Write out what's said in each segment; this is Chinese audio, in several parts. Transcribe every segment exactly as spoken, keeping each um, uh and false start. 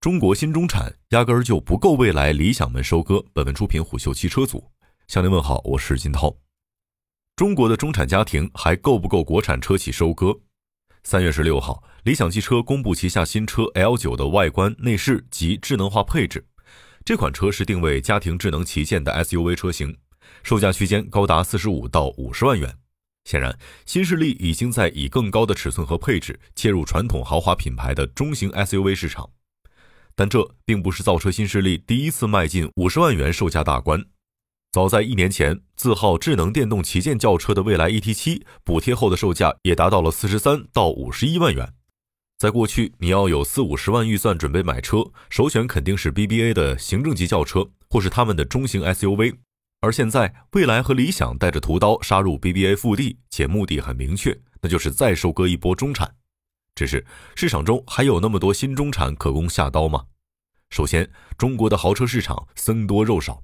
中国新中产压根儿就不够未来理想们收割。本文出品虎嗅汽车组，向您问好，我是金涛。中国的中产家庭还够不够国产车企收割？三月十六号，理想汽车公布旗下新车 L 九 的外观、内饰及智能化配置。这款车是定位家庭智能旗舰的 S U V 车型，售价区间高达四十五到五十万元。显然，新势力已经在以更高的尺寸和配置切入传统豪华品牌的中型 S U V 市场。但这并不是造车新势力第一次迈进五十万元售价大关。早在一年前，自号智能电动旗舰轿车的蔚来 E T 七 补贴后的售价也达到了四十三到五十一万元。在过去，你要有四五十万预算准备买车，首选肯定是 B B A 的行政级轿车，或是他们的中型 S U V。而现在，蔚来和理想带着屠刀杀入 B B A 腹地，且目的很明确，那就是再收割一波中产。只是，市场中还有那么多新中产可供下刀吗？首先，中国的豪车市场僧多肉少。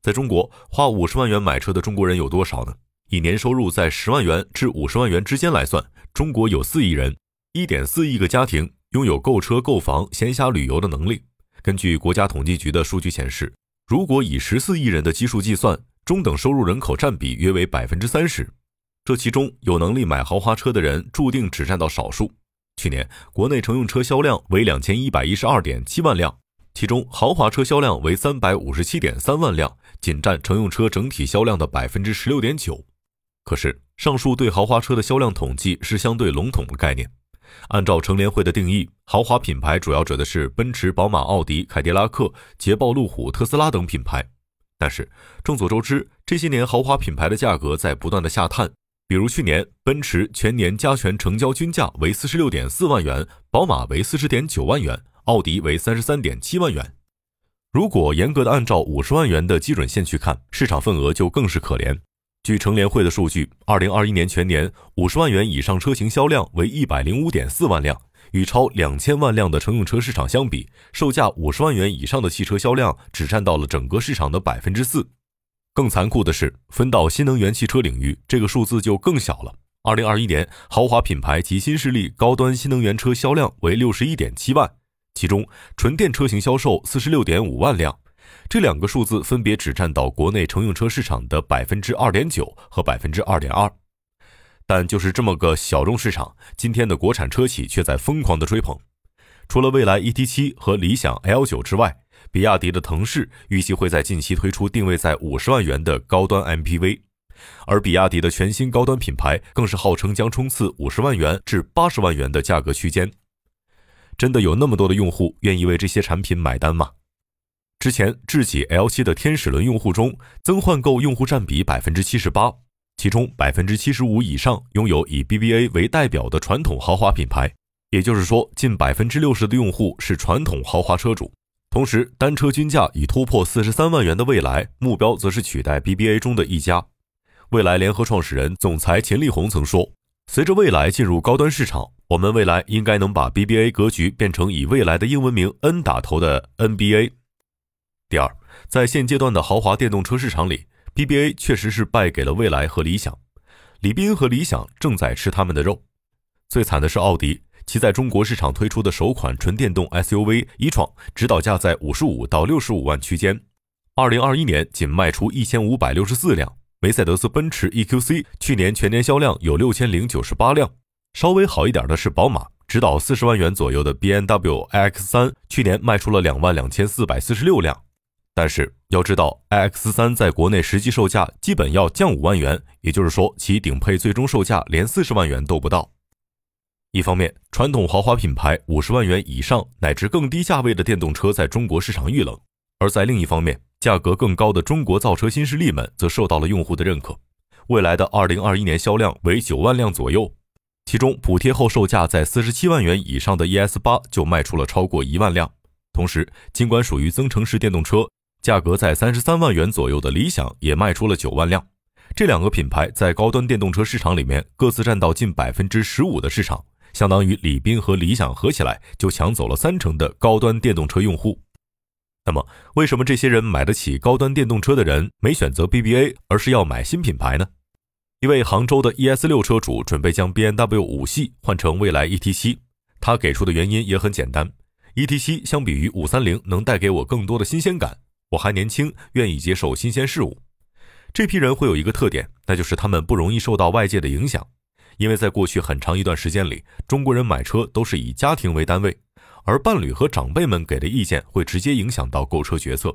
在中国，花五十万元买车的中国人有多少呢？以年收入在十万元至五十万元之间来算，中国有四亿人， 一点四亿个家庭拥有购车、购房、闲暇旅游的能力。根据国家统计局的数据显示，如果以十四亿人的基数计算，中等收入人口占比约为 百分之三十。 这其中有能力买豪华车的人注定只占到少数。去年国内乘用车销量为 两千一百一十二点七万辆，其中豪华车销量为 三百五十七点三万辆，仅占乘用车整体销量的 百分之十六点九。 可是上述对豪华车的销量统计是相对笼统的概念。按照乘联会的定义，豪华品牌主要指的是奔驰、宝马、奥迪、凯迪拉克、捷豹、路虎、特斯拉等品牌。但是众所周知，这些年豪华品牌的价格在不断的下探。比如去年奔驰全年加权成交均价为 四十六点四万元，宝马为 四十点九万元，奥迪为 三十三点七万元。如果严格的按照五十万元的基准线去看，市场份额就更是可怜。据乘联会的数据 ,二零二一年全年 ,五十万元以上车型销量为 一百零五点四万辆，与超两千万辆的乘用车市场相比，售价五十万元以上的汽车销量只占到了整个市场的 百分之四。更残酷的是，分到新能源汽车领域，这个数字就更小了。二零二一年，豪华品牌及新势力高端新能源车销量为 六十一点七万，其中纯电车型销售 四十六点五万辆。这两个数字分别只占到国内乘用车市场的 百分之二点九 和 百分之二点二。 但就是这么个小众市场，今天的国产车企却在疯狂的追捧。除了蔚来 E T 七 和理想 L 九 之外，比亚迪的腾势预计会在近期推出定位在五十万元的高端 M P V。 而比亚迪的全新高端品牌更是号称将冲刺五十万元至八十万元的价格区间。真的有那么多的用户愿意为这些产品买单吗？之前智己 L 七 的天使轮用户中，增换购用户占比 百分之七十八， 其中 百分之七十五 以上拥有以 B B A 为代表的传统豪华品牌，也就是说近 百分之六十 的用户是传统豪华车主。同时单车均价已突破四十三万元的蔚来，目标则是取代 B B A 中的一家。蔚来联合创始人总裁秦力宏曾说，随着蔚来进入高端市场，我们未来应该能把 B B A 格局变成以蔚来的英文名 N 打头的 N B A。第二，在现阶段的豪华电动车市场里 ，B B A 确实是败给了蔚来和理想。李斌和理想正在吃他们的肉。最惨的是奥迪，其在中国市场推出的首款纯电动 S U V 一创，指导价在五十五到六十五万区间。二零二一年仅卖出一千五百六十四辆。梅赛德斯奔驰 E Q C 去年全年销量有六千零九十八辆。稍微好一点的是宝马，指导四十万元左右的 B M W i X 三 去年卖出了两万两千四百四十六辆。但是要知道 i X 三 在国内实际售价基本要降五万元，也就是说其顶配最终售价连四十万元都不到。一方面，传统豪华品牌五十万元以上乃至更低价位的电动车在中国市场遇冷，而在另一方面，价格更高的中国造车新势力们则受到了用户的认可。蔚来的二零二一年销量为九万辆左右，其中补贴后售价在四十七万元以上的 E S 八 就卖出了超过一万辆。同时，尽管属于增程式电动车，价格在三十三万元左右的理想也卖出了九万辆。这两个品牌在高端电动车市场里面各自占到近 百分之十五 的市场，相当于李斌和理想合起来就抢走了三成的高端电动车用户。那么为什么这些人买得起高端电动车的人没选择 B B A， 而是要买新品牌呢？一位杭州的 E S 六 车主准备将 B M W 五系换成蔚来 E T 七， 他给出的原因也很简单。E T 七 相比于五三零能带给我更多的新鲜感，我还年轻，愿意接受新鲜事物。这批人会有一个特点，那就是他们不容易受到外界的影响。因为在过去很长一段时间里，中国人买车都是以家庭为单位，而伴侣和长辈们给的意见会直接影响到购车决策。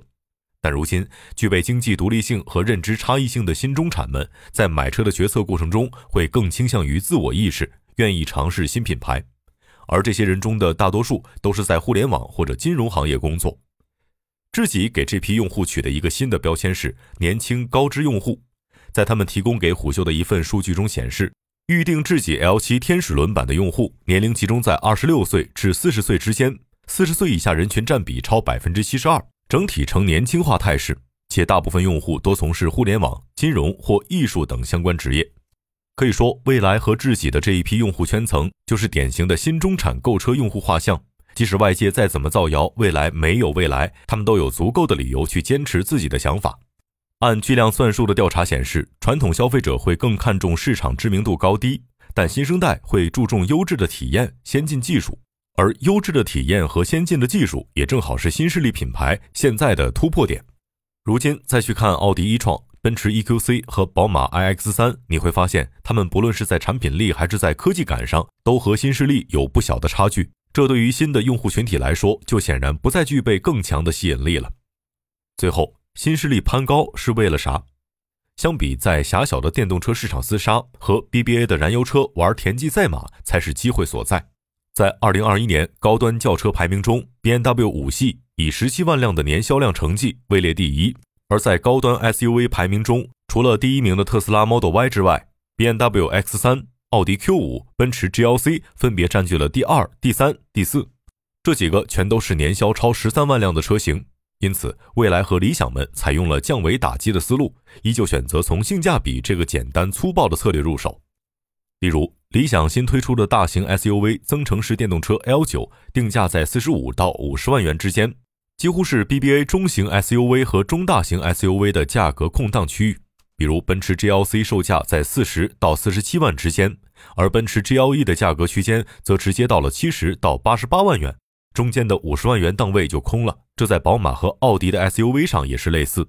但如今，具备经济独立性和认知差异性的新中产们，在买车的决策过程中会更倾向于自我意识，愿意尝试新品牌。而这些人中的大多数都是在互联网或者金融行业工作。智己给这批用户取的一个新的标签是年轻高知用户。在他们提供给虎嗅的一份数据中显示，预定智己 L 七 天使轮版的用户年龄集中在二十六岁至四十岁之间，四十岁以下人群占比超 百分之七十二， 整体呈年轻化态势，且大部分用户多从事互联网、金融或艺术等相关职业。可以说，蔚来和智己的这一批用户圈层就是典型的新中产购车用户画像。即使外界再怎么造谣蔚来没有未来，他们都有足够的理由去坚持自己的想法。按巨量算数的调查显示，传统消费者会更看重市场知名度高低，但新生代会注重优质的体验、先进技术。而优质的体验和先进的技术也正好是新势力品牌现在的突破点。如今再去看奥迪一创、奔驰 E Q C 和宝马 I X 三， 你会发现他们不论是在产品力还是在科技感上，都和新势力有不小的差距，这对于新的用户群体来说就显然不再具备更强的吸引力了。最后，新势力攀高是为了啥？相比在狭小的电动车市场厮杀，和 B B A 的燃油车玩田忌赛马才是机会所在。在二零二一年高端轿车排名中， B M W 五系以十七万辆的年销量成绩位列第一。而在高端 S U V 排名中，除了第一名的特斯拉 Model Y 之外， B M W X 三、奥迪 Q 五、奔驰 G L C 分别占据了第二、第三、第四，这几个全都是年销超十三万辆的车型。因此，蔚来和理想们采用了降维打击的思路，依旧选择从性价比这个简单粗暴的策略入手。例如，理想新推出的大型 S U V 增程式电动车 L 九， 定价在四十五到五十万元之间，几乎是 B B A 中型 S U V 和中大型 S U V 的价格空档区域。比如奔驰 G L C 售价在四十到四十七万之间，而奔驰 G L E 的价格区间则直接到了七十到八十八万元，中间的五十万元档位就空了，这在宝马和奥迪的 S U V 上也是类似。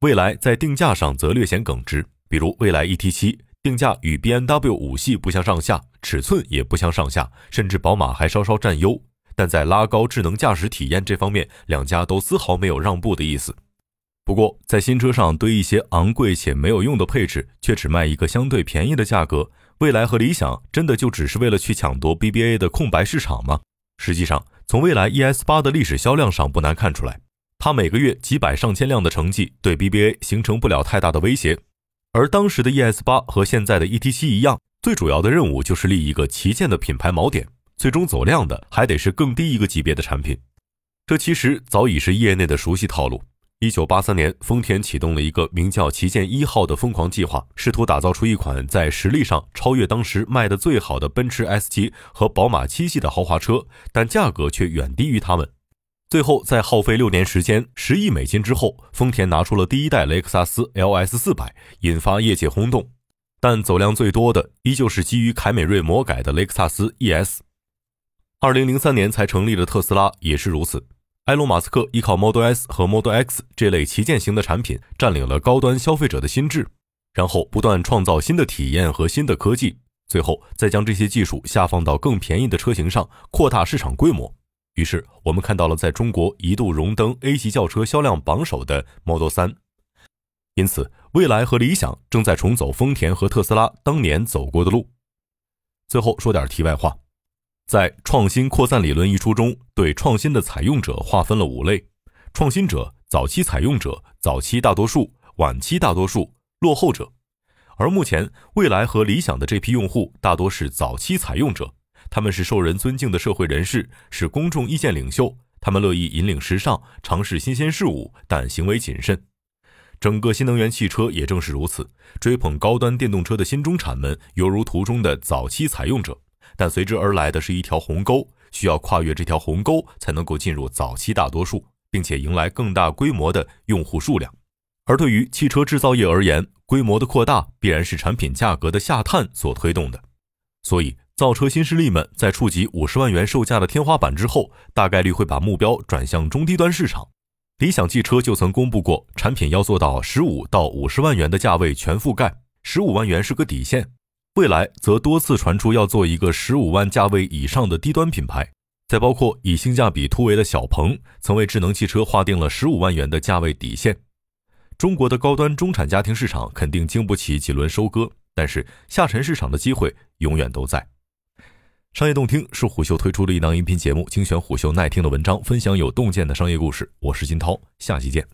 蔚来在定价上则略显耿直，比如蔚来 E T 七 定价与 B M W 五系不相上下，尺寸也不相上下，甚至宝马还稍稍占优。但在拉高智能驾驶体验这方面，两家都丝毫没有让步的意思。不过在新车上堆一些昂贵且没有用的配置，却只卖一个相对便宜的价格，蔚来和理想真的就只是为了去抢夺 B B A 的空白市场吗？实际上，从蔚来 E S 八 的历史销量上不难看出来，它每个月几百上千辆的成绩对 B B A 形成不了太大的威胁。而当时的 E S 八 和现在的 E T 七 一样，最主要的任务就是立一个旗舰的品牌锚点，最终走量的还得是更低一个级别的产品。这其实早已是业内的熟悉套路。一九八三年，丰田启动了一个名叫旗舰一号的疯狂计划，试图打造出一款在实力上超越当时卖的最好的奔驰 S 级和宝马七系的豪华车，但价格却远低于它们。最后在耗费六年时间、十亿美金之后，丰田拿出了第一代雷克萨斯 L S 四百， 引发业界轰动。但走量最多的依旧是基于凯美瑞魔改的雷克萨斯 E S。二零零三年才成立的特斯拉也是如此，埃隆·马斯克依靠 Model S 和 Model X 这类旗舰型的产品占领了高端消费者的心智，然后不断创造新的体验和新的科技，最后再将这些技术下放到更便宜的车型上，扩大市场规模。于是我们看到了在中国一度荣登 A 级轿车销量榜首的 Model 三。因此，蔚来和理想正在重走丰田和特斯拉当年走过的路。最后说点题外话，在《创新扩散理论》一书中，对创新的采用者划分了五类：创新者、早期采用者、早期大多数、晚期大多数、落后者。而目前，蔚来和理想的这批用户大多是早期采用者，他们是受人尊敬的社会人士，是公众意见领袖，他们乐意引领时尚，尝试新鲜事物，但行为谨慎。整个新能源汽车也正是如此，追捧高端电动车的新中产们犹如途中的早期采用者。但随之而来的是一条鸿沟，需要跨越这条鸿沟才能够进入早期大多数，并且迎来更大规模的用户数量。而对于汽车制造业而言，规模的扩大必然是产品价格的下探所推动的。所以造车新势力们在触及五十万元售价的天花板之后，大概率会把目标转向中低端市场。理想汽车就曾公布过，产品要做到十五到五十万元的价位全覆盖，十五万元是个底线。未来则多次传出要做一个十五万价位以上的低端品牌。再包括以性价比突围的小鹏，曾为智能汽车划定了十五万元的价位底线。中国的高端中产家庭市场肯定经不起几轮收割，但是下沉市场的机会永远都在。商业洞听是虎嗅推出的一档音频节目，精选虎嗅耐听的文章，分享有洞见的商业故事。我是金涛，下期见。